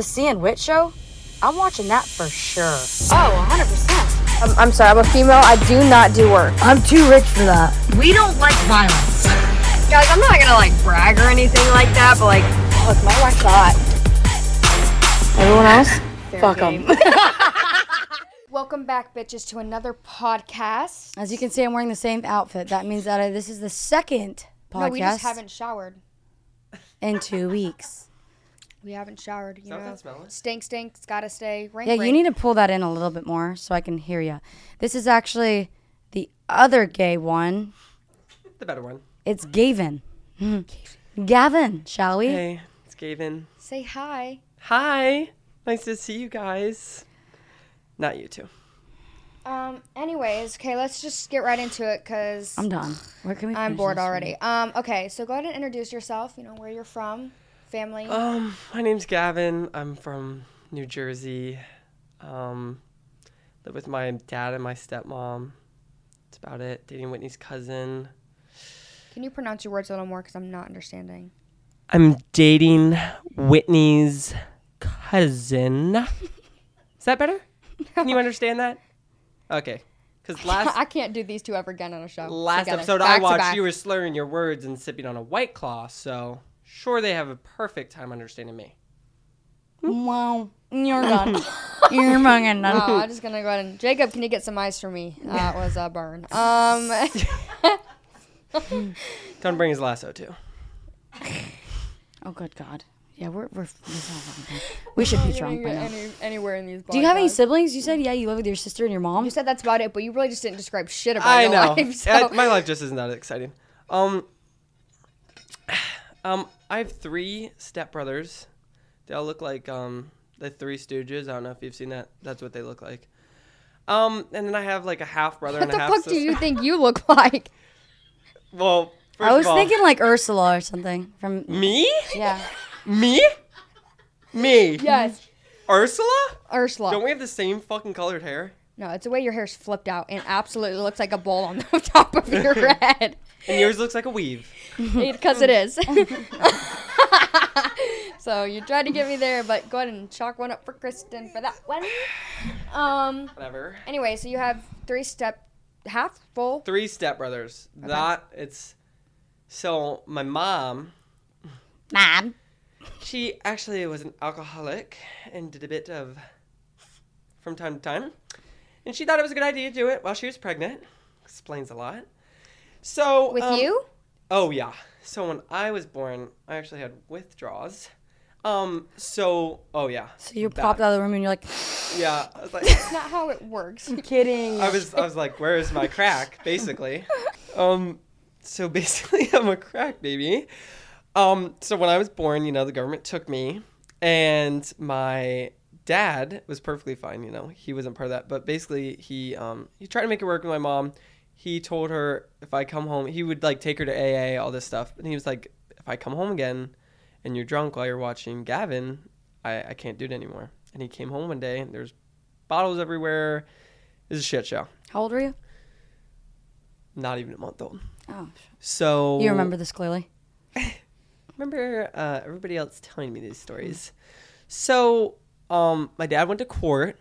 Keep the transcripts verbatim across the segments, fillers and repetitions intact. The C and Wit show? I'm watching that for sure. Oh, one hundred percent. I'm, I'm sorry, I'm a female. I do not do work. I'm too rich for that. We don't like violence. Yeah, like, I'm not gonna, like, brag or anything like that, but, like, look, my wife's hot. Everyone else? Fuck them. Welcome back, bitches, to another podcast. As you can see, I'm wearing the same outfit. That means that I, this is the second podcast. No, we just haven't showered. In two weeks. We haven't showered, you know. Stink, stink, it's gotta stay. Rank, yeah, rank. You need to pull that in a little bit more so I can hear you. This is actually the other gay one. The better one. It's Gavin. Mm-hmm. Gavin, shall we? Hey, it's Gavin. Say hi. Hi. Nice to see you guys. Not you two. Um. Anyways, okay, let's just get right into it because I'm done. Where can we? I'm bored already. Um. Okay, so go ahead and introduce yourself. You know where you're from. Family? Um, my name's Gavin. I'm from New Jersey. Um, live with my dad and my stepmom. That's about it. Dating Whitney's cousin. Can you pronounce your words a little more? Because I'm not understanding. I'm dating Whitney's cousin. Is that better? Can you understand that? Okay. Because last I can't do these two ever again on a show. Last together. episode back I watched, you were slurring your words and sipping on a White Claw, so. Sure, they have a perfect time understanding me. Wow. You're done. You're fucking done. No, I'm just going to go ahead and... Jacob, can you get some ice for me? That was a burn. Um, Don't bring his lasso, too. Oh, good God. Yeah, we're... we're, we're we should be drunk by now. Any, anywhere in these Do you have dogs. any siblings? You said, yeah, you live with your sister and your mom? You said that's about it, but you really just didn't describe shit about I your know. life. So. I know. My life just isn't that exciting. Um... Um, I have three stepbrothers. They all look like, um, the Three Stooges. I don't know if you've seen that. That's what they look like. Um, and then I have, like, a half-brother what and a half-sister. What the fuck do you think you look like? Well, first I was of all, thinking, like, Ursula or something. From Me? Yeah. Me? Me? Yes. Ursula? Ursula. Don't we have the same fucking colored hair? No, it's the way your hair's flipped out and absolutely looks like a bowl on the top of your head. And yours looks like a weave. Because it is. So you tried to get me there, but go ahead and chalk one up for Kristen for that one. Um, Whatever. Anyway, so you have three step, half full? Three stepbrothers. Okay. That, it's, so my mom. Mom. She actually was an alcoholic and did a bit of, from time to time. And she thought it was a good idea to do it while she was pregnant. Explains a lot. So with um, you? Oh yeah. So when I was born, I actually had withdrawals. Um. So oh yeah. So you that. popped out of the room and you're like. Yeah. I was like, that's not how it works. I'm kidding. I was I was like, where is my crack? Basically. Um. So basically, I'm a crack baby. Um. So when I was born, you know, the government took me, and my. Dad was perfectly fine, you know. He wasn't part of that, but basically he um he tried to make it work with my mom. He told her if I come home, he would like take her to A A, all this stuff. And he was like, if I come home again, and you're drunk while you're watching Gavin, I, I can't do it anymore. And he came home one day, and there's bottles everywhere. It was a shit show. How old were you? Not even a month old. Oh. So you remember this clearly. Remember uh, everybody else telling me these stories. So. Um, my dad went to court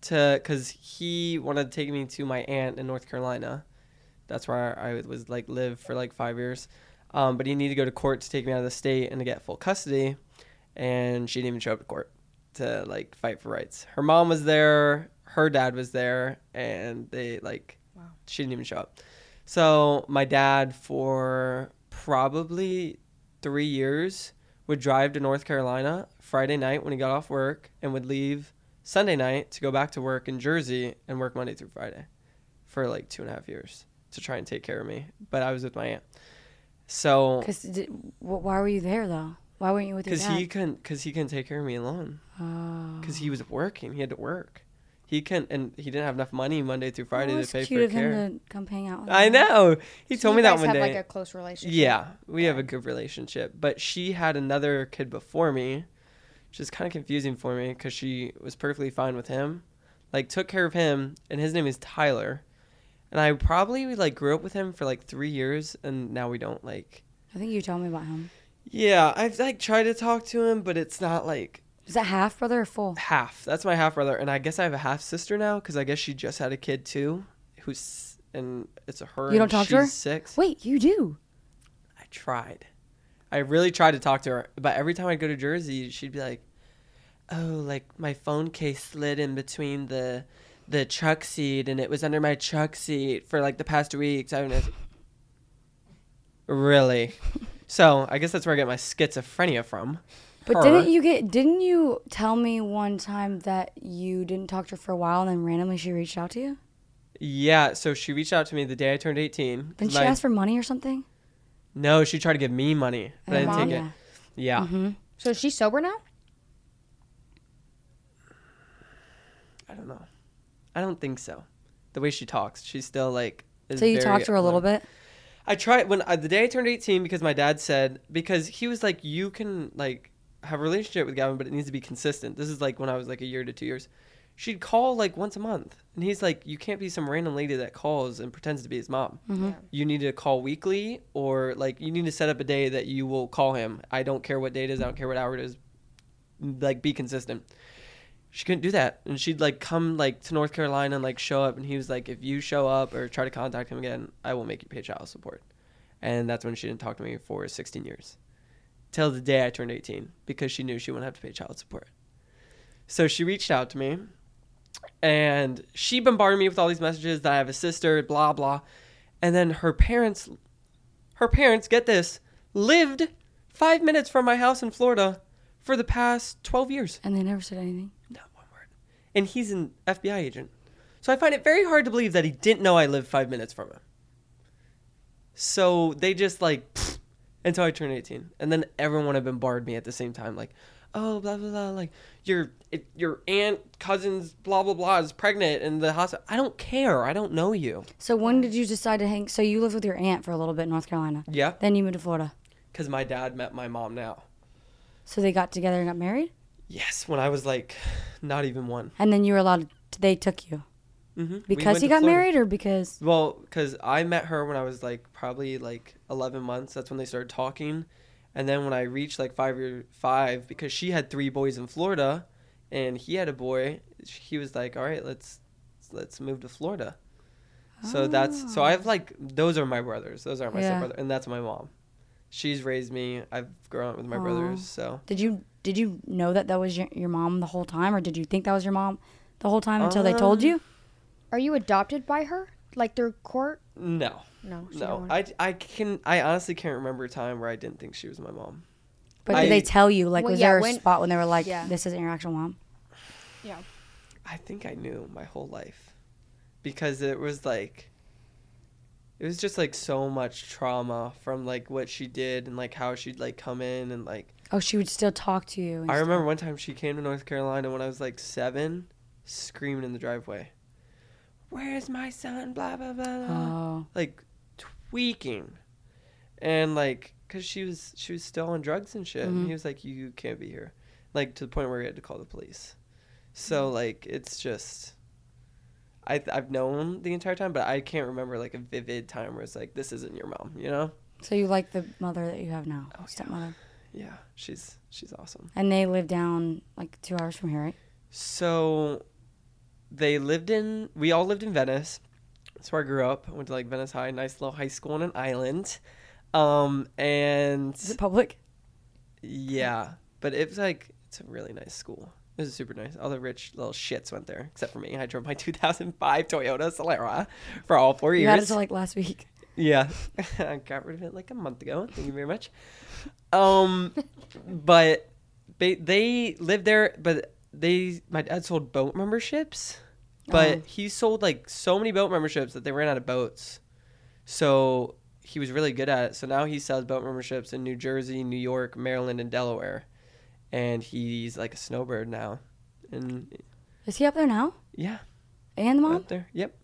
to, cause he wanted to take me to my aunt in North Carolina. That's where I was like live for like five years. Um, but he needed to go to court to take me out of the state and to get full custody. And she didn't even show up to court to like fight for rights. Her mom was there, her dad was there, and they like, wow. She didn't even show up. So my dad for probably three years would drive to North Carolina Friday night when he got off work and would leave Sunday night to go back to work in Jersey and work Monday through Friday for like two and a half years to try and take care of me. But I was with my aunt. So. Cause did, why were you there though? Why weren't you with your dad? Cause he couldn't, cause he couldn't take care of me alone. Oh. Cause he was working. He had to work. He couldn't, and he didn't have enough money Monday through Friday well, to pay for care. It's cute of him to come hang out with him. I know. He so told me that one day. You guys have like a close relationship. Yeah, we yeah. have a good relationship. But she had another kid before me, which is kind of confusing for me because she was perfectly fine with him. Like, took care of him, and his name is Tyler. And I probably, like, grew up with him for, like, three years, and now we don't, like... I think you told me about him. Yeah, I've, like, tried to talk to him, but it's not, like... Is that half brother or full? Half. That's my half brother. And I guess I have a half sister now because I guess she just had a kid too. Who's and it's a her. You don't talk to her? She's six. Wait, you do. I tried. I really tried to talk to her. But every time I'd go to Jersey, she'd be like, oh, like my phone case slid in between the the truck seat and it was under my truck seat for like the past two weeks. I don't know. Really? So I guess that's where I get my schizophrenia from. But her. didn't you get? Didn't you tell me one time that you didn't talk to her for a while and then randomly she reached out to you? Yeah. So she reached out to me the day I turned eighteen. Didn't she I, ask for money or something? No, she tried to give me money, but and I didn't mom? take it. Yeah. yeah. Mm-hmm. So is she sober now? I don't know. I don't think so. The way she talks, she's still like. Is so you very, talked to her a little um, bit. I tried when uh, the day I turned eighteen because my dad said because he was like you can like have a relationship with Gavin but it needs to be consistent. This is like when I was like a year to two years. She'd call like once a month and he's like you can't be some random lady that calls and pretends to be his mom. Mm-hmm. Yeah. You need to call weekly or like you need to set up a day that you will call him. I don't care what day it is. I don't care what hour it is. Like be consistent. She couldn't do that. And she'd like come like to North Carolina and like show up. And he was like, if you show up or try to contact him again, I will make you pay child support. And that's when she didn't talk to me for sixteen years till the day I turned eighteen because she knew she wouldn't have to pay child support. So she reached out to me and she bombarded me with all these messages that I have a sister, blah, blah. And then her parents, her parents, get this, lived five minutes from my house in Florida for the past twelve years. And they never said anything. And he's an F B I agent. So I find it very hard to believe that he didn't know I lived five minutes from him. So they just like, pfft, until I turned eighteen. And then everyone would have bombarded me at the same time. Like, oh, blah, blah, blah. Like, your it, your aunt, cousins, blah, blah, blah is pregnant in the hospital. I don't care. I don't know you. So when did you decide to hang? So you lived with your aunt for a little bit in North Carolina. Yeah. Then you moved to Florida. Because my dad met my mom now. So they got together and got married? Yes, when I was like not even one. And then you were allowed to, they took you. Mm-hmm. Because he got married or because? Well, because I met her when I was like probably like eleven months. That's when they started talking. And then when I reached like five year five, because she had three boys in Florida and he had a boy, he was like, all right, let's let's move to Florida. Oh. So that's so I have like those are my brothers. Those are my yeah. stepbrother. And that's my mom. She's raised me. I've grown up with my Aww. brothers. So did you did you know that that was your, your mom the whole time, or did you think that was your mom the whole time until um, they told you? Are you adopted by her, like through court? No, no, no. I, I can I honestly can't remember a time where I didn't think she was my mom. But I, did they tell you? Like, well, was yeah, there a when, spot when they were like, yeah. "This isn't your actual mom"? Yeah. I think I knew my whole life, because it was like. It was just, like, so much trauma from, like, what she did and, like, how she'd, like, come in and, like... Oh, she would still talk to you. I remember one time she came to North Carolina when I was, like, seven, screaming in the driveway, where's my son, blah, blah, blah, blah. Oh. Like, tweaking. And, like, because she was, she was still on drugs and shit. Mm-hmm. And he was like, you can't be here. Like, to the point where we had to call the police. So, like, it's just... I th- I've known the entire time, but I can't remember, like, a vivid time where it's like, this isn't your mom, you know? So you like the mother that you have now, oh, stepmother? Yeah. yeah, she's she's awesome. And they live down, like, two hours from here, right? So they lived in, we all lived in Venice. That's where I grew up. I went to, like, Venice High, nice little high school on an island. Um, and... Is it public? Yeah, but it was, like, it's a really nice school. It was super nice. All the rich little shits went there, except for me. I drove my two thousand five Toyota Celera for all four years. You had it until like last week. Yeah. I got rid of it like a month ago. Thank you very much. Um, But they, they lived there, but they my dad sold boat memberships. But oh. he sold like so many boat memberships that they ran out of boats. So he was really good at it. So now he sells boat memberships in New Jersey, New York, Maryland, and Delaware. And he's like a snowbird now. And is he up there now? Yeah. And the mom? Up there. Yep.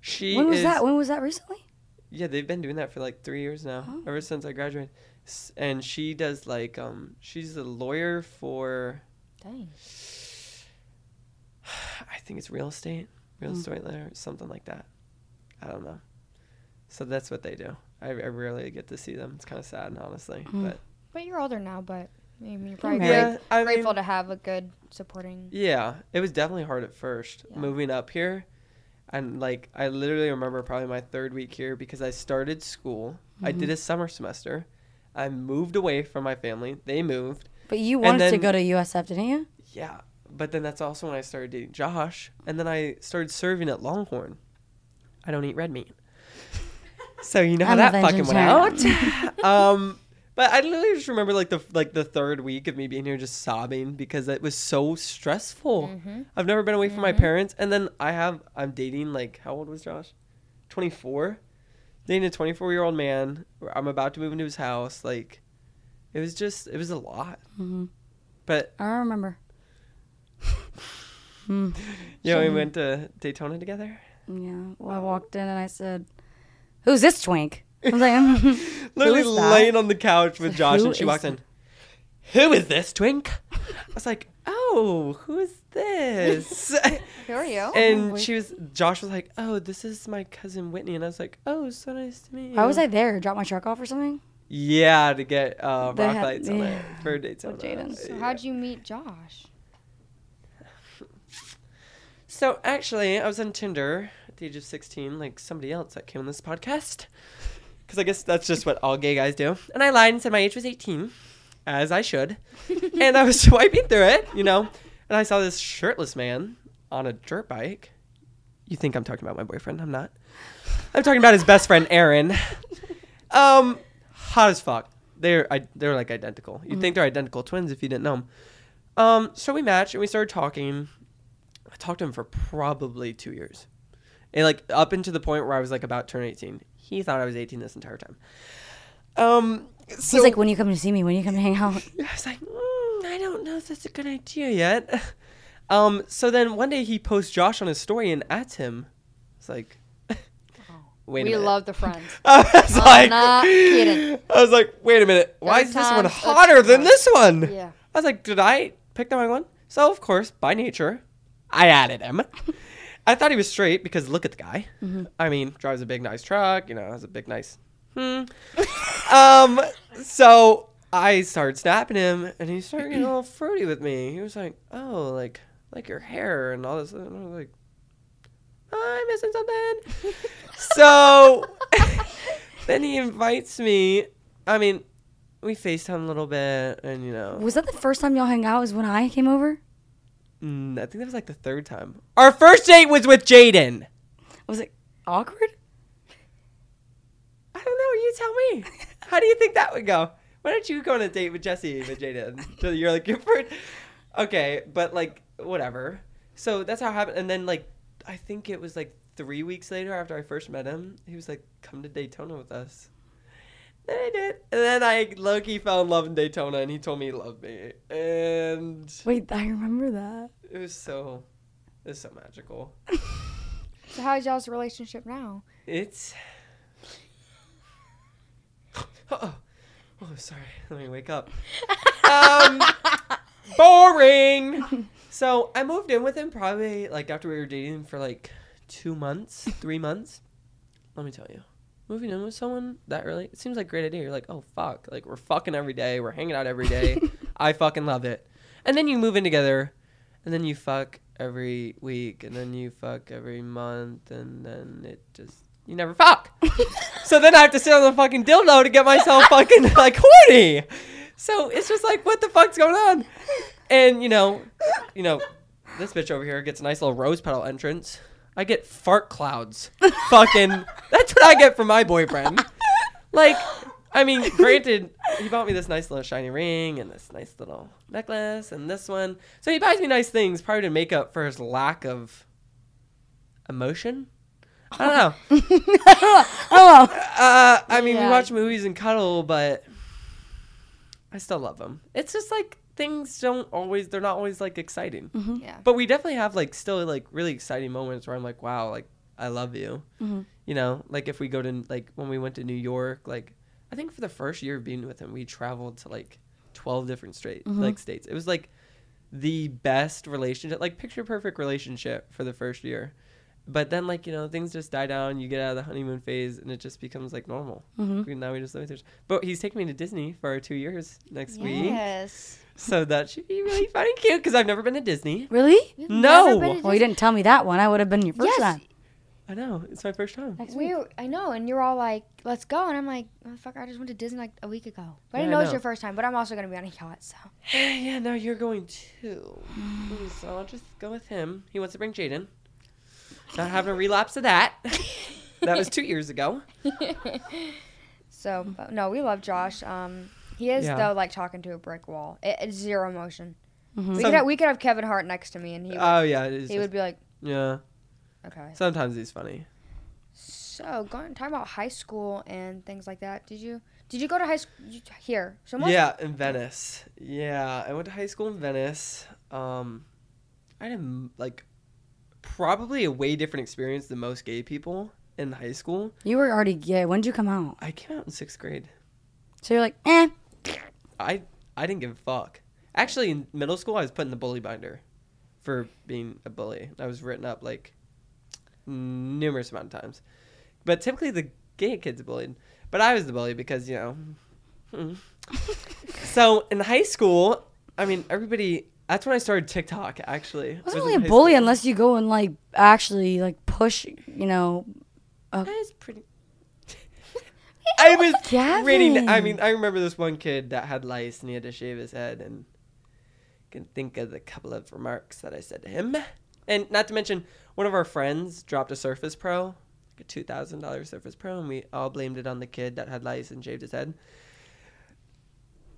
She When was is, that? When was that recently? Yeah, they've been doing that for like three years now, oh. ever since I graduated. And she does like, um, she's a lawyer for, dang. I think it's real estate, real mm. estate lawyer, something like that. I don't know. So that's what they do. I, I rarely get to see them. It's kind of sad, honestly. Mm. But But you're older now, but. I mean, you're probably yeah, great, I grateful mean, to have a good supporting. Yeah, it was definitely hard at first yeah. moving up here. And, like, I literally remember probably my third week here because I started school. Mm-hmm. I did a summer semester. I moved away from my family. They moved. But you wanted then, to go to U S F, didn't you? Yeah. But then that's also when I started dating Josh. And then I started serving at Longhorn. I don't eat red meat. So you know how I'm that fucking went out. um, but I literally just remember, like, the like the third week of me being here just sobbing because it was so stressful. Mm-hmm. I've never been away mm-hmm. from my parents. And then I have, I'm dating, like, how old was Josh? twenty-four. Dating a twenty-four-year-old man. I'm about to move into his house. Like, it was just, it was a lot. Mm-hmm. But I remember. mm. Yeah, sure. We went to Daytona together. Yeah. Well, I walked in and I said, who's this twink? I was like, mm, literally laying on the couch with Josh, and she walks in. Who is this twink? I was like, oh, who is this? Who are you? And she was, Josh was like, oh, this is my cousin Whitney. And I was like, oh, so nice to meet you. How was I there? Drop my truck off or something? Yeah, to get uh, rock had, lights on yeah. it for dates with Jaden. So yeah. How'd you meet Josh? So actually, I was on Tinder at the age of sixteen, like somebody else that came on this podcast. Because I guess that's just what all gay guys do. And I lied and said my age was eighteen, as I should. And I was swiping through it, you know. And I saw this shirtless man on a dirt bike. You think I'm talking about my boyfriend. I'm not. I'm talking about his best friend, Aaron. Um, hot as fuck. They're I, they're like identical. You'd mm-hmm. think they're identical twins if you didn't know them. Um, so we matched and we started talking. I talked to him for probably two years. And, like, up into the point where I was, like, about to turn eighteen. He thought I was eighteen this entire time. Um, so He's like, when you come to see me, when you come to hang out. I was like, mm, I don't know if that's a good idea yet. Um, so then one day he posts Josh on his story and adds him. It's like, wait a minute. We love the friends. I was I'm like, not kidding. I was like, wait a minute. Why Those is this one hotter than this one? Yeah. I was like, did I pick the wrong one? So, of course, by nature, I added him. I thought he was straight because look at the guy. Mm-hmm. I mean, drives a big, nice truck. You know, has a big, nice. Hmm. um. So I started snapping him, and he started getting all fruity with me. He was like, "Oh, like, like your hair and all this." And I was like, oh, "I'm missing something." So then he invites me. I mean, we FaceTime a little bit, and you know. Was that the first time y'all hung out? Was when I came over? Mm, I think that was like the third time. Our first date was with Jaden. Was it awkward? I don't know. You tell me. How do you think that would go? Why don't you go on a date with Jesse with Jaden? So you're like, your first. Okay, but like, whatever. So that's how it happened. And then, like, I think it was like three weeks later after I first met him, he was like, come to Daytona with us. Then I did. And then I low-key fell in love in Daytona, and he told me he loved me. And wait, I remember that. It was so, it was so magical. So how is y'all's relationship now? It's. Oh, oh, sorry. Let me wake up. Um, boring. So I moved in with him probably like after we were dating for like two months, three months. Let me tell you. Moving in with someone that early, it seems like a great idea. You're like, oh, fuck. Like, we're fucking every day. We're hanging out every day. I fucking love it. And then you move in together. And then you fuck every week. And then you fuck every month. And then it just, you never fuck. So then I have to sit on the fucking dildo to get myself fucking, like, horny. So it's just like, what the fuck's going on? And, you know, you know, this bitch over here gets a nice little rose petal entrance. I get fart clouds. Fucking, that's what I get from my boyfriend. Like, I mean, granted, he bought me this nice little shiny ring and this nice little necklace and this one. So he buys me nice things probably to make up for his lack of emotion. I don't know. uh, I mean, yeah. We watch movies and cuddle, but I still love him. It's just like, things don't always, they're not always like exciting. Mm-hmm. Yeah. But we definitely have like still like really exciting moments where I'm like, wow, like I love you. Mm-hmm. You know, like if we go to like when we went to New York, like I think for the first year of being with him, we traveled to like twelve different straight mm-hmm. like states. It was like the best relationship, like picture perfect relationship for the first year. But then, like, you know, things just die down. You get out of the honeymoon phase, and it just becomes, like, normal. Mm-hmm. Now we just live there. But he's taking me to Disney for our two years next yes. week. Yes. So that should be really fun and cute, because I've never been to Disney. Really? You've no. Well, Disney? You didn't tell me that one. I would have been your first yes. time. I know. It's my first time. We were, I know. And you're all like, let's go. And I'm like, oh, fuck, I just went to Disney, like, a week ago. But yeah, I didn't know, I know it's your first time. But I'm also going to be on a yacht, so. Yeah, no, you're going, too. So I'll just go with him. He wants to bring Jaden. Not having a relapse of that. That was two years ago. So, but no, we love Josh. Um, he is, yeah. though, like talking to a brick wall. It, it's zero emotion. Mm-hmm. We, so, could have, we could have Kevin Hart next to me, and he would, oh, yeah, he just, would be like, yeah. Okay. Sometimes he's funny. So, going talking about high school and things like that, did you did you go to high school here? Somewhere? Yeah, in Venice. Yeah, I went to high school in Venice. Um, I had, like, probably a way different experience than most gay people in high school. You were already gay. When did you come out? I came out in sixth grade. So you're like, eh. I I didn't give a fuck. Actually, in middle school, I was put in the bully binder for being a bully. I was written up, like, numerous amount of times. But typically, the gay kids bullied. But I was the bully because, you know. Mm. So, in high school, I mean, everybody... That's when I started TikTok, actually. It wasn't really a bully school. Unless you go and, like, actually, like, push, you know. Uh, that is pretty. I was Gavin. reading. I mean, I remember this one kid that had lice, and he had to shave his head. And I can think of the couple of remarks that I said to him. And not to mention, one of our friends dropped a Surface Pro, like a two thousand dollars Surface Pro, and we all blamed it on the kid that had lice and shaved his head.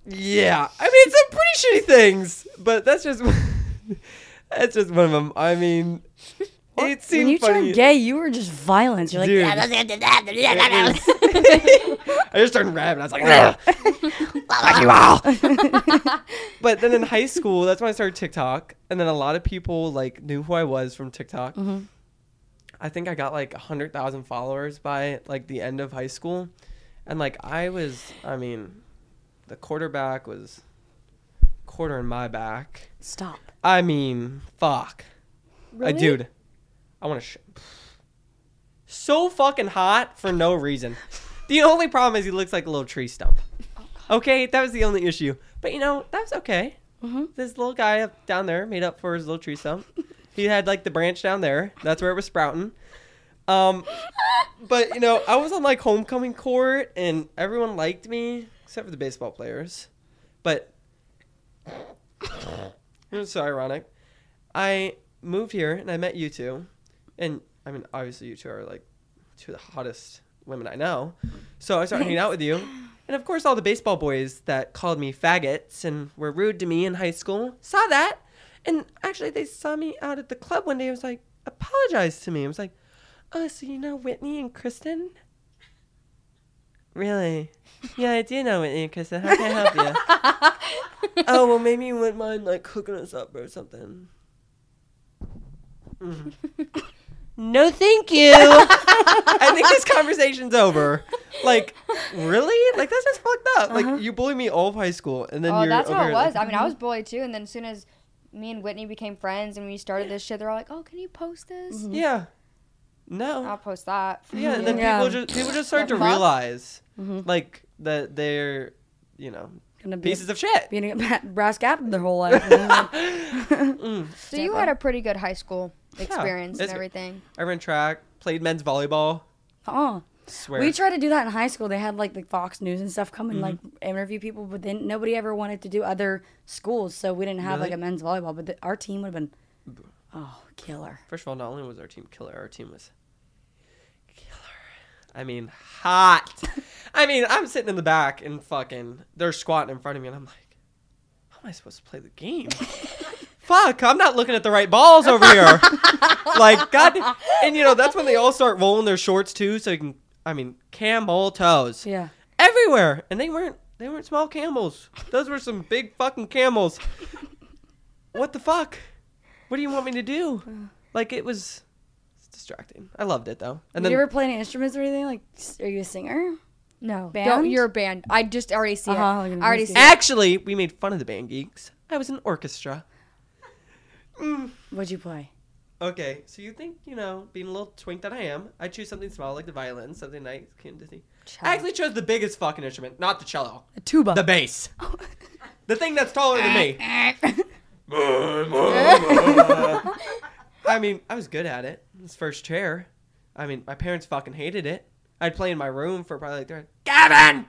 Yeah, I mean, it's some pretty shitty things, but that's just that's just one of them. I mean, well, it seemed when you funny. Turned gay, you were just violent. You're Dude. like, I just turned red, and I was like, fuck you all. But then in high school, that's when I started TikTok, and then a lot of people like knew who I was from TikTok. Mm-hmm. I think I got like a hundred thousand followers by like the end of high school, and like I was, I mean. The quarterback was quartering my back. Stop. I mean, fuck. Really? I, dude, I want to sh- So fucking hot for no reason. The only problem is he looks like a little tree stump. Oh, okay, that was the only issue. But, you know, that was okay. Mm-hmm. This little guy up down there made up for his little tree stump. He had, like, the branch down there. That's where it was sprouting. Um, But, you know, I was on, like, homecoming court, and everyone liked me. Except for the baseball players. But it was so ironic. I moved here and I met you two. And I mean, obviously, you two are like two of the hottest women I know. So I started hanging out with you. And of course, all the baseball boys that called me faggots and were rude to me in high school saw that. And actually, they saw me out at the club one day. It was like, apologize to me. I was like, oh, so you know Whitney and Kristen? Really? Yeah, I do know Whitney and Kristen. How can I help you? Oh, well, maybe you wouldn't mind, like, hooking us up or something. Mm. No, thank you. I think this conversation's over. Like, really? Like, that's just fucked up. Uh-huh. Like, you bullied me all of high school, and then oh, you're. Oh, that's over how it was. Like, I mean, I was bullied too, and then as soon as me and Whitney became friends and we started this shit, they're all like, "Oh, can you post this?" Mm-hmm. Yeah. No. I'll post that. Yeah, and then yeah. people just people just start to realize, mm-hmm. like that they're, you know, gonna be pieces a, of shit. Being a brass gap their whole life. mm. So you had a pretty good high school experience yeah, and everything. I ran track, played men's volleyball. Oh, swear. We tried to do that in high school. They had like the Fox News and stuff come and mm-hmm. like interview people, but then nobody ever wanted to do other schools, so we didn't have really? like a men's volleyball. But the, our team would have been oh killer. First of all, not only was our team killer, our team was. I mean, hot. I mean, I'm sitting in the back and fucking, they're squatting in front of me, and I'm like, how am I supposed to play the game? Fuck, I'm not looking at the right balls over here. Like, God. And, you know, that's when they all start rolling their shorts, too, so you can, I mean, camel toes. Yeah. Everywhere. And they weren't, they weren't small camels. Those were some big fucking camels. What the fuck? What do you want me to do? Like, it was... distracting. I loved it though. And Did then, you ever play any instruments or anything? Like, are you a singer? No. Band? Don't, you're a band. I just already see uh-huh, it. I already see it. Actually, we made fun of the band geeks. I was in orchestra. Mm. What'd you play? Okay, so you think, you know, being a little twink that I am, I choose something small like the violin, something nice, King Disney. I actually chose the biggest fucking instrument, not the cello. The tuba. The bass. Oh. The thing that's taller than me. I mean, I was good at it. This first chair. I mean, my parents fucking hated it. I'd play in my room for probably like three. Gavin!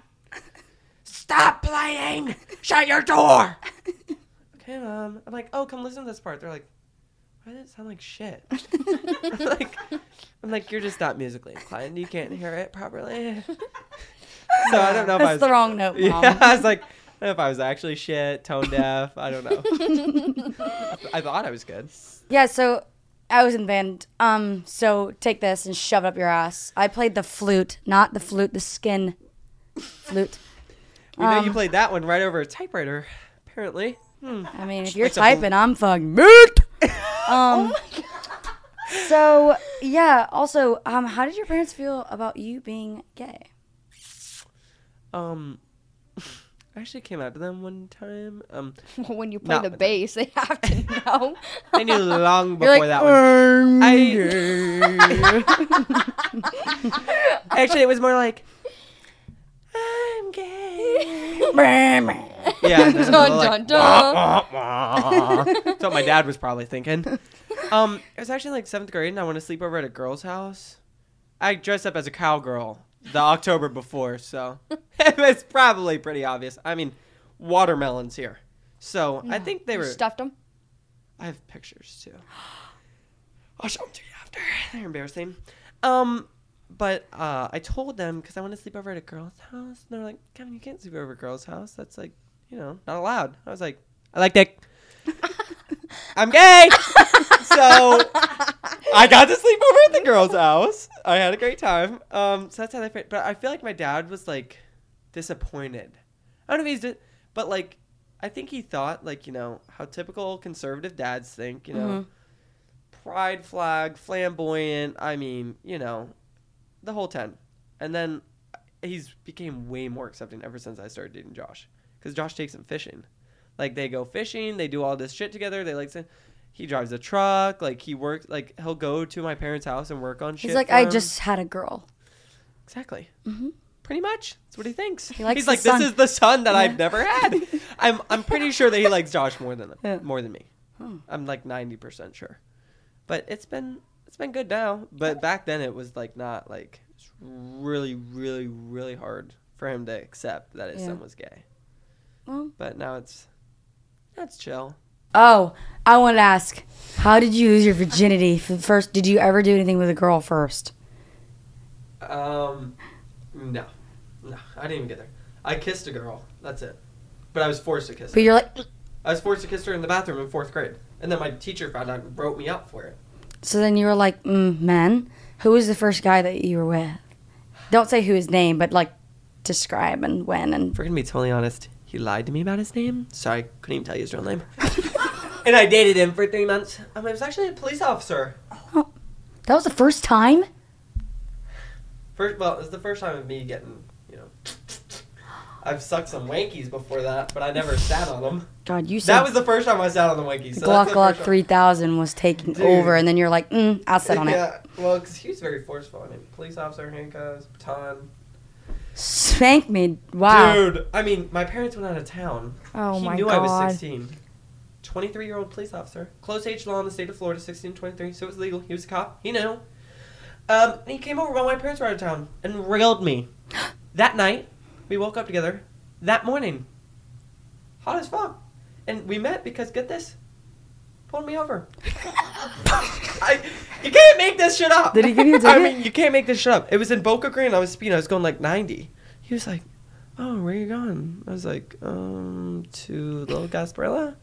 Stop playing! Shut your door! Okay, Mom. I'm like, oh, come listen to this part. They're like, why does it sound like shit? I'm like, I'm like, you're just not musically inclined. You can't hear it properly. So I don't know if That's I was... That's the wrong note, Mom. Yeah, I was like, I don't know if I was actually shit, tone deaf. I don't know. I thought I was good. Yeah, so I was in band. Um, so take this and shove it up your ass. I played the flute, not the flute, the skin flute. You know, um, you played that one right over a typewriter, apparently. Hmm. I mean, if you're it's typing, a... I'm fucking moot. Um, oh my God. So, yeah. Also, um, how did your parents feel about you being gay? Um, I actually came out to them one time. Um, well, when you play the bass, them. They have to know. They knew long before like, that one. I... Actually, it was more like, I'm gay. Yeah. That's like, what my dad was probably thinking. Um, it was actually like seventh grade, and I went to sleep over at a girl's house. I dressed up as a cowgirl the October before, so it was probably pretty obvious. I mean, watermelons here. So no, I think they were. Stuffed them? I have pictures too. I'll show them to you after. They're embarrassing. Um. But uh, I told them, because I want to sleep over at a girl's house. And they were like, Kevin, you can't sleep over at a girl's house. That's, like, you know, not allowed. I was like, I like dick. I'm gay. So I got to sleep over at the girl's house. I had a great time. Um, so that's how they fit. But I feel like my dad was, like, disappointed. I don't know if he's, di- but, like, I think he thought, like, you know, how typical conservative dads think, you know, mm-hmm. pride flag, flamboyant. I mean, you know. The whole ten. And then he's became way more accepting ever since I started dating Josh. Because Josh takes him fishing. Like, they go fishing. They do all this shit together. They, like, he drives a truck. Like, he works. Like, he'll go to my parents' house and work on shit. He's like, I him. just had a girl. Exactly. Mm-hmm. Pretty much. That's what he thinks. He likes he's like, son. This is the son that yeah. I've never had. I'm I'm pretty sure that he likes Josh more than yeah. more than me. Hmm. I'm, like, ninety percent sure. But it's been... It's been good now, but back then it was like not like it's really, really, really hard for him to accept that his yeah. son was gay. Well, but now it's that's chill. Oh, I want to ask, how did you lose your virginity first? Did you ever do anything with a girl first? Um, no, no, I didn't even get there. I kissed a girl. That's it. But I was forced to kiss her. But you're like, I was forced to kiss her in the bathroom in fourth grade, and then my teacher found out and wrote me up for it. So then you were like, mm, man, who was the first guy that you were with? Don't say who his name, but like describe and when. And if we're going to be totally honest, he lied to me about his name. Sorry, couldn't even tell you his real name. And I dated him for three months. Um, I was actually a police officer. Oh, that was the first time? First, well, it was the first time of me getting, you know, I've sucked some wankies before that, but I never sat on them. God, you said... That was the first time I sat on the wankies. So Glock Glock three thousand was taking Dude. over, and then you're like, mm, I'll sit on yeah. it. Yeah, well, because he was very forceful. I mean, police officer, handcuffs, baton. Spank me. Wow. Dude, I mean, my parents went out of town. Oh, he my God. He knew I was sixteen. twenty-three-year-old police officer. Close age law in the state of Florida, sixteen to twenty-three, so it was legal. He was a cop. He knew. Um, and he came over while my parents were out of town and railed me. That night... We woke up together that morning, hot as fuck, and we met because get this, pulled me over. I, you can't make this shit up. Did he give you a ticket? I mean, you can't make this shit up. It was in Boca Grande. I was speeding. I was going like ninety. He was like, "Oh, where are you going?" I was like, "Um, to Little Gasparilla."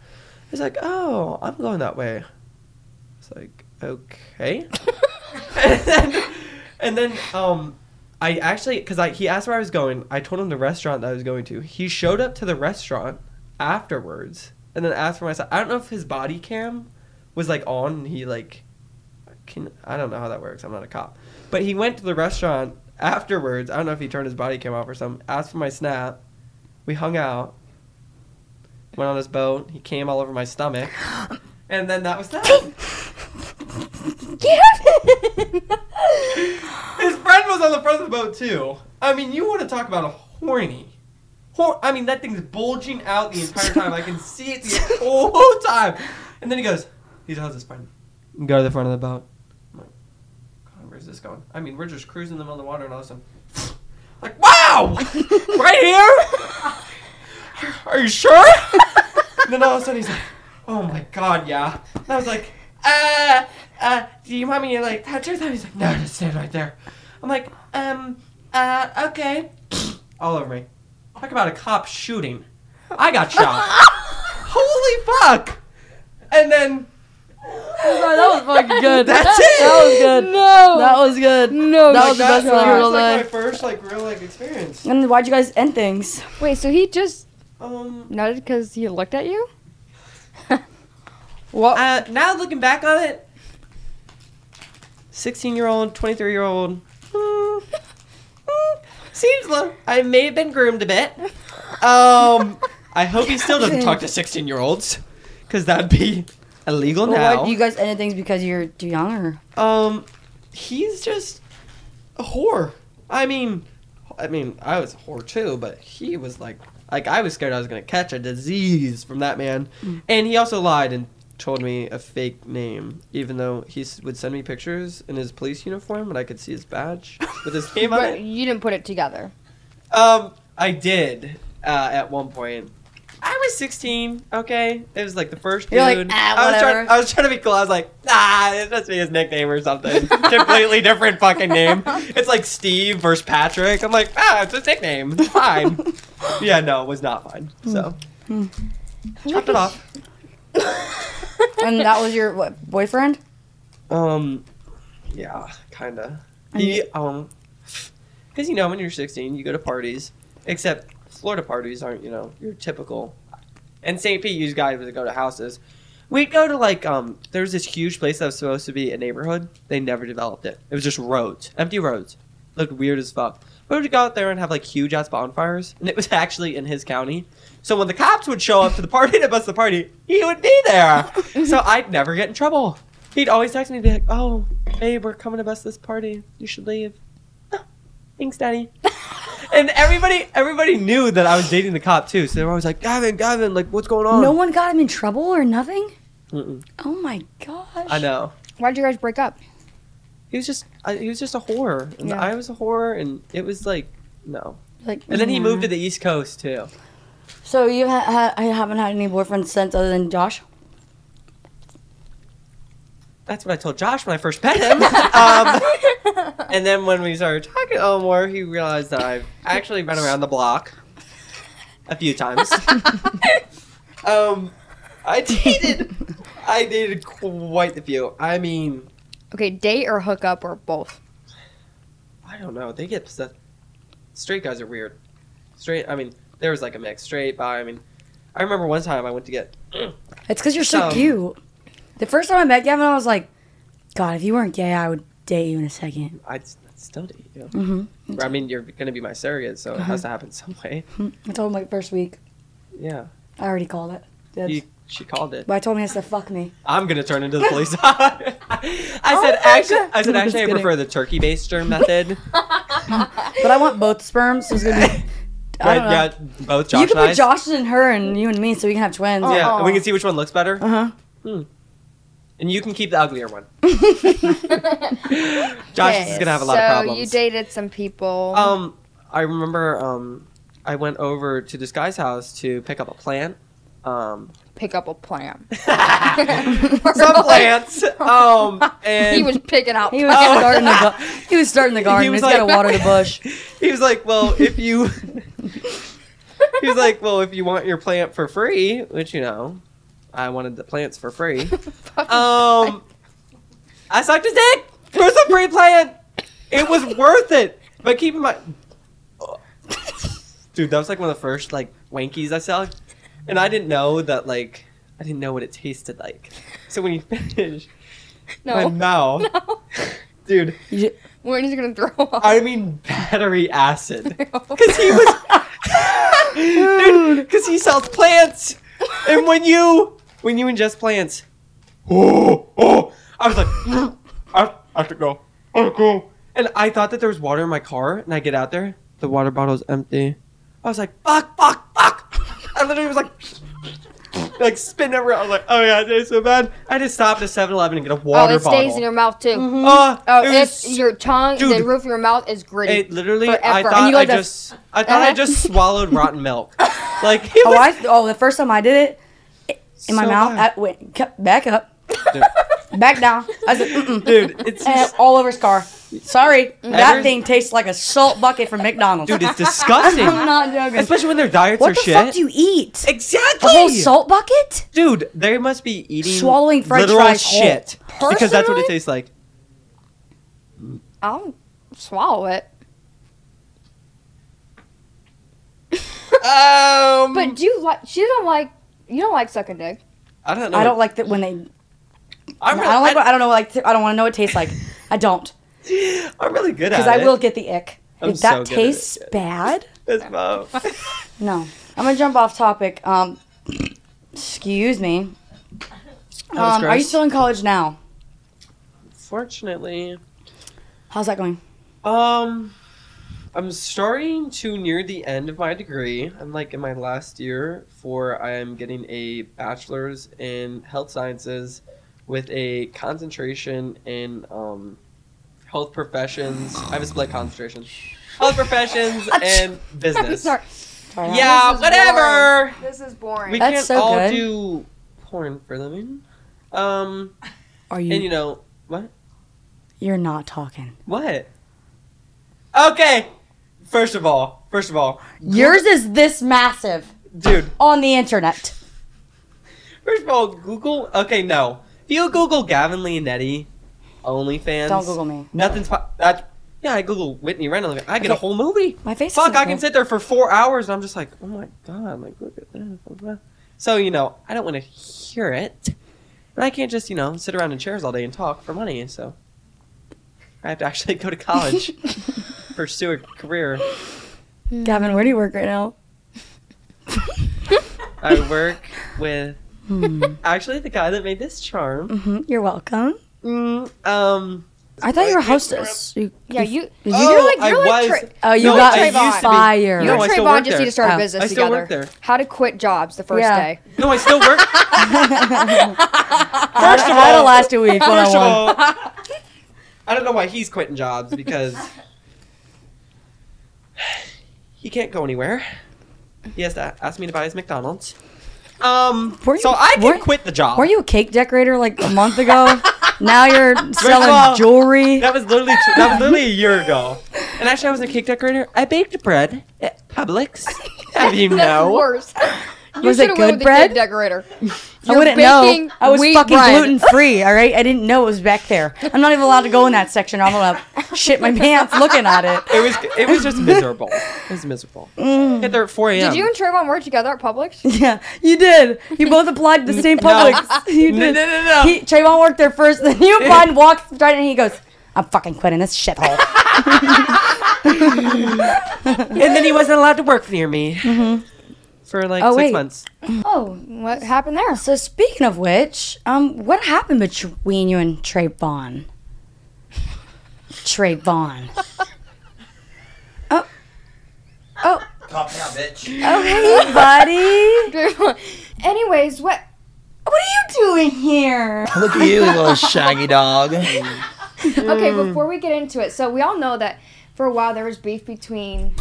He's like, "Oh, I'm going that way." I was like, "Okay." and then, and then, um. I actually, because I he asked where I was going. I told him the restaurant that I was going to. He showed up to the restaurant afterwards and then asked for my side. I don't know if his body cam was, like, on. And he, like, can, I don't know how that works. I'm not a cop. But he went to the restaurant afterwards. I don't know if he turned his body cam off or something. Asked for my snap. We hung out. Went on his boat. He came all over my stomach. And then that was that. His friend was on the front of the boat, too. I mean, you want to talk about a horny. Hor- I mean, that thing's bulging out the entire time. I can see it the whole time. And then he goes, he tells his friend, go to the front of the boat. I'm like, God, where's this going? I mean, we're just cruising in the middle of the water, and all of a sudden, like, wow! Right here? Are you sure? And then all of a sudden, he's like, oh, my God, yeah. And I was like, uh, uh, do you want me to, like, touch her? And he's like, no, just stand right there. I'm like, um, uh, okay. All over me. Talk about a cop shooting. I got shot. Holy fuck! And then... Sorry, that was fucking good. That's that, it. That was good. No. That was good. No. That was the best thing in real life. That was like my first like real life experience. And why'd you guys end things? Wait, so he just um nodded because he looked at you? What? Uh, now looking back on it, sixteen-year-old, twenty-three-year-old. Mm, mm, seems low. I may have been groomed a bit. Um, I hope he still doesn't talk to sixteen-year-olds, because that'd be. Illegal well, now. Why do you guys end things because you're too young? Or? Um, he's just a whore. I mean, I mean, I was a whore too, but he was like, like I was scared I was gonna catch a disease from that man, mm. And he also lied and told me a fake name, even though he would send me pictures in his police uniform and I could see his badge with his name on it. You didn't put it together. Um, I did uh, at one point. I was sixteen, okay? It was like the first You're dude. Like, ah, I, was trying, I was trying to be cool. I was like, ah, it must be his nickname or something. Completely different fucking name. It's like Steve versus Patrick. I'm like, ah, it's his nickname. It's fine. Yeah, no, it was not fine. So, chopped it off. And that was your what, boyfriend? Um, yeah, kind of. He, um, because, you know, when you're sixteen, you go to parties, except... Florida parties aren't, you know, your typical. And Saint Pete, you guys would go to houses. We'd go to, like, um, there was this huge place that was supposed to be a neighborhood. They never developed it. It was just roads, empty roads. Looked weird as fuck. But we'd go out there and have, like, huge ass bonfires. And it was actually in his county. So when the cops would show up to the party to bust the party, he would be there. So I'd never get in trouble. He'd always text me and be like, oh, babe, we're coming to bust this party. You should leave. Oh, thanks, Daddy. And everybody everybody knew that I was dating the cop, too. So they were always like, Gavin, Gavin, like, what's going on? No one got him in trouble or nothing? Mm-mm. Oh, my gosh. I know. Why did you guys break up? He was just I, he was just a whore. And yeah. I was a whore, and it was like, no. Like, and then yeah. He moved to the East Coast, too. So you ha- ha- haven't had any boyfriends since other than Josh? That's what I told Josh when I first met him. um, and then when we started talking a little more, he realized that I've actually been around the block a few times. um, I dated, I dated quite a few. I mean, okay, date or hook up or both? I don't know. They get possessed. Straight guys are weird. Straight. I mean, there was like a mix. Straight, bi. I mean, I remember one time I went to get. It's because you're so um, cute. The first time I met Gavin, I was like, God, if you weren't gay, I would date you in a second. I'd, I'd still date you. Mm-hmm. I mean, you're going to be my surrogate, so uh-huh. It has to happen some way. I told him, like, first week. Yeah. I already called it. You, she called it. But I told him he has to fuck me. I'm going to turn into the police. I, said, oh actually, I said, I'm actually, I prefer the turkey-based sperm method. But I want both sperms, so it's going to be... I don't right, know. Yeah, both Josh You can put Josh and her and you and me, so we can have twins. Oh, yeah, oh. And we can see which one looks better. Uh-huh. Hmm. And you can keep the uglier one. Josh yes. is going to have a lot so of problems. So you dated some people. Um, I remember um, I went over to this guy's house to pick up a plant. Um, pick up a plant. some plants. Um, and he was picking out plants. He was, oh. starting, the gu- he was starting the garden. He was like, going to water the bush. He was like, well, if you... he was like, well, if you want your plant for free, which, you know... I wanted the plants for free. um, I sucked his dick for some free plant. It was worth it. But keep in mind, oh. Dude, that was like one of the first like wankies I saw, and I didn't know that like I didn't know what it tasted like. So when you finish, no, my mouth, no. Dude, you, we're just gonna throw up. I mean, battery acid, because he was, dude, because he sells plants, and when you. When you ingest plants, oh, oh, I was like, cool. And I thought that there was water in my car, and I get out there, the water bottle is empty. I was like, fuck, fuck, fuck. I literally was like, like spinning around. I was like, oh yeah, it's so bad. I just stopped at seven eleven and get a water bottle. Oh, it bottle. stays in your mouth too. Mm-hmm. Uh, oh, it it's was, your tongue, dude, the roof of your mouth is gritty. It literally, I thought I, to, just, I thought uh-huh. I just swallowed rotten milk. Like, it oh, was, I, oh, the first time I did it, it in so my mouth, bad. I went kept back up, dude. Back down. I was like, mm-mm. Dude, it's just, all over his car. Sorry, Ever? that thing tastes like a salt bucket from McDonald's. Dude, it's disgusting. I'm not joking. Especially when their diets what are the shit. What the fuck do you eat? Exactly. A whole salt bucket? Dude, they must be eating swallowing French fries shit. Personally? Because that's what it tastes like. I'll swallow it. um. But do you like? She don't like. You don't like sucking dick. I don't know. I don't like that when they. I'm really, I don't like. I, I don't know. Like I don't want to know what it tastes like. I don't. I'm really good at it. Because I will get the ick. I'm if that so tastes it, bad. That's no. I'm going to jump off topic. Um, excuse me. Um, are you still in college now? Fortunately. How's that going? Um, I'm starting to near the end of my degree. I'm like in my last year for I am getting a bachelor's in health sciences with a concentration in... um. Health professions. I have a split concentration. Health professions and business. Sorry. Sorry, yeah, this whatever. Boring. This is boring. We That's can't so all good. do porn for a living. Um, Are you? And you know what? You're not talking. What? Okay. First of all, first of all, yours Google, is this massive, dude, on the internet. First of all, Google. Okay, no. If you Google Gavin Lionetti OnlyFans. Don't Google me. Nothing's... Po- that's, yeah, I Google Whitney Reynolds. I get okay. a whole movie. My face Fuck, I can sit there for four hours and I'm just like, oh my God, like, look at this. So, you know, I don't want to hear it. And I can't just, you know, sit around in chairs all day and talk for money. So I have to actually go to college, pursue a career. Gavin, where do you work right now? I work with... Hmm. Actually, the guy that made this charm. Mm-hmm. You're welcome. Mm, um, I thought you were a hostess. You, yeah, you. you oh, you're like, you're I like was. Tra- oh, you no, got Trayvon. Fire. You and no, Trayvon just there. need to start oh. a business I still together. Work there. How to quit jobs the first yeah. day. No, I still work. first of all, the last two weeks. First of all, I don't know why he's quitting jobs because he can't go anywhere. He has to ask me to buy his McDonald's. Um, you, so I can were, quit the job. Were you a cake decorator like a month ago? Now you're selling all, jewelry. That was literally that was literally a year ago. And actually, I was a cake decorator. I baked bread at Publix. Have you That's know? Worse. You was it good bread? Decorator. I wouldn't know. I was fucking gluten free. All right, I didn't know it was back there. I'm not even allowed to go in that section. I'm gonna shit my pants looking at it. It was it was just miserable. It was miserable. Mm. Get there at four a.m. Did you and Trayvon work together at Publix? Yeah, you did. You both applied to the same Publix. No. You did. No, no, no, no. He, Trayvon worked there first. Then you applied, walked right in, and he goes, "I'm fucking quitting this shithole." And then he wasn't allowed to work near me. Mm-hmm. For like oh, six wait. months. Oh, what happened there? So speaking of which, um, what happened between you and Trayvon? Trayvon. oh, oh. Pop now, bitch. Oh, hey, buddy. Anyways, what? What are you doing here? Look at you, little shaggy dog. Okay, before we get into it, so we all know that for a while there was beef between.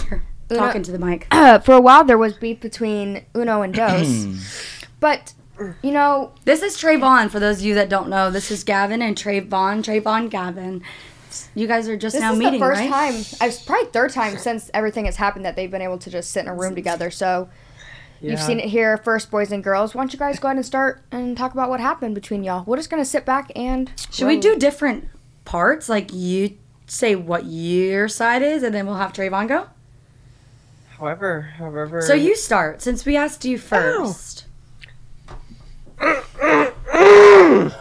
Uno, talking to the mic. Uh, for a while, there was beef between Uno and Dos. But, you know... This is Trayvon, for those of you that don't know. This is Gavin and Trayvon, Trayvon, Gavin. You guys are just this now meeting, right? This is the first right? time. It's probably third time since everything has happened that they've been able to just sit in a room together. So, yeah. You've seen it here first, boys and girls. Why don't you guys go ahead and start and talk about what happened between y'all. We're just going to sit back and... Should we do different parts? Like, you say what your side is, and then we'll have Trayvon go? However, however... So you start, since we asked you first. Oh.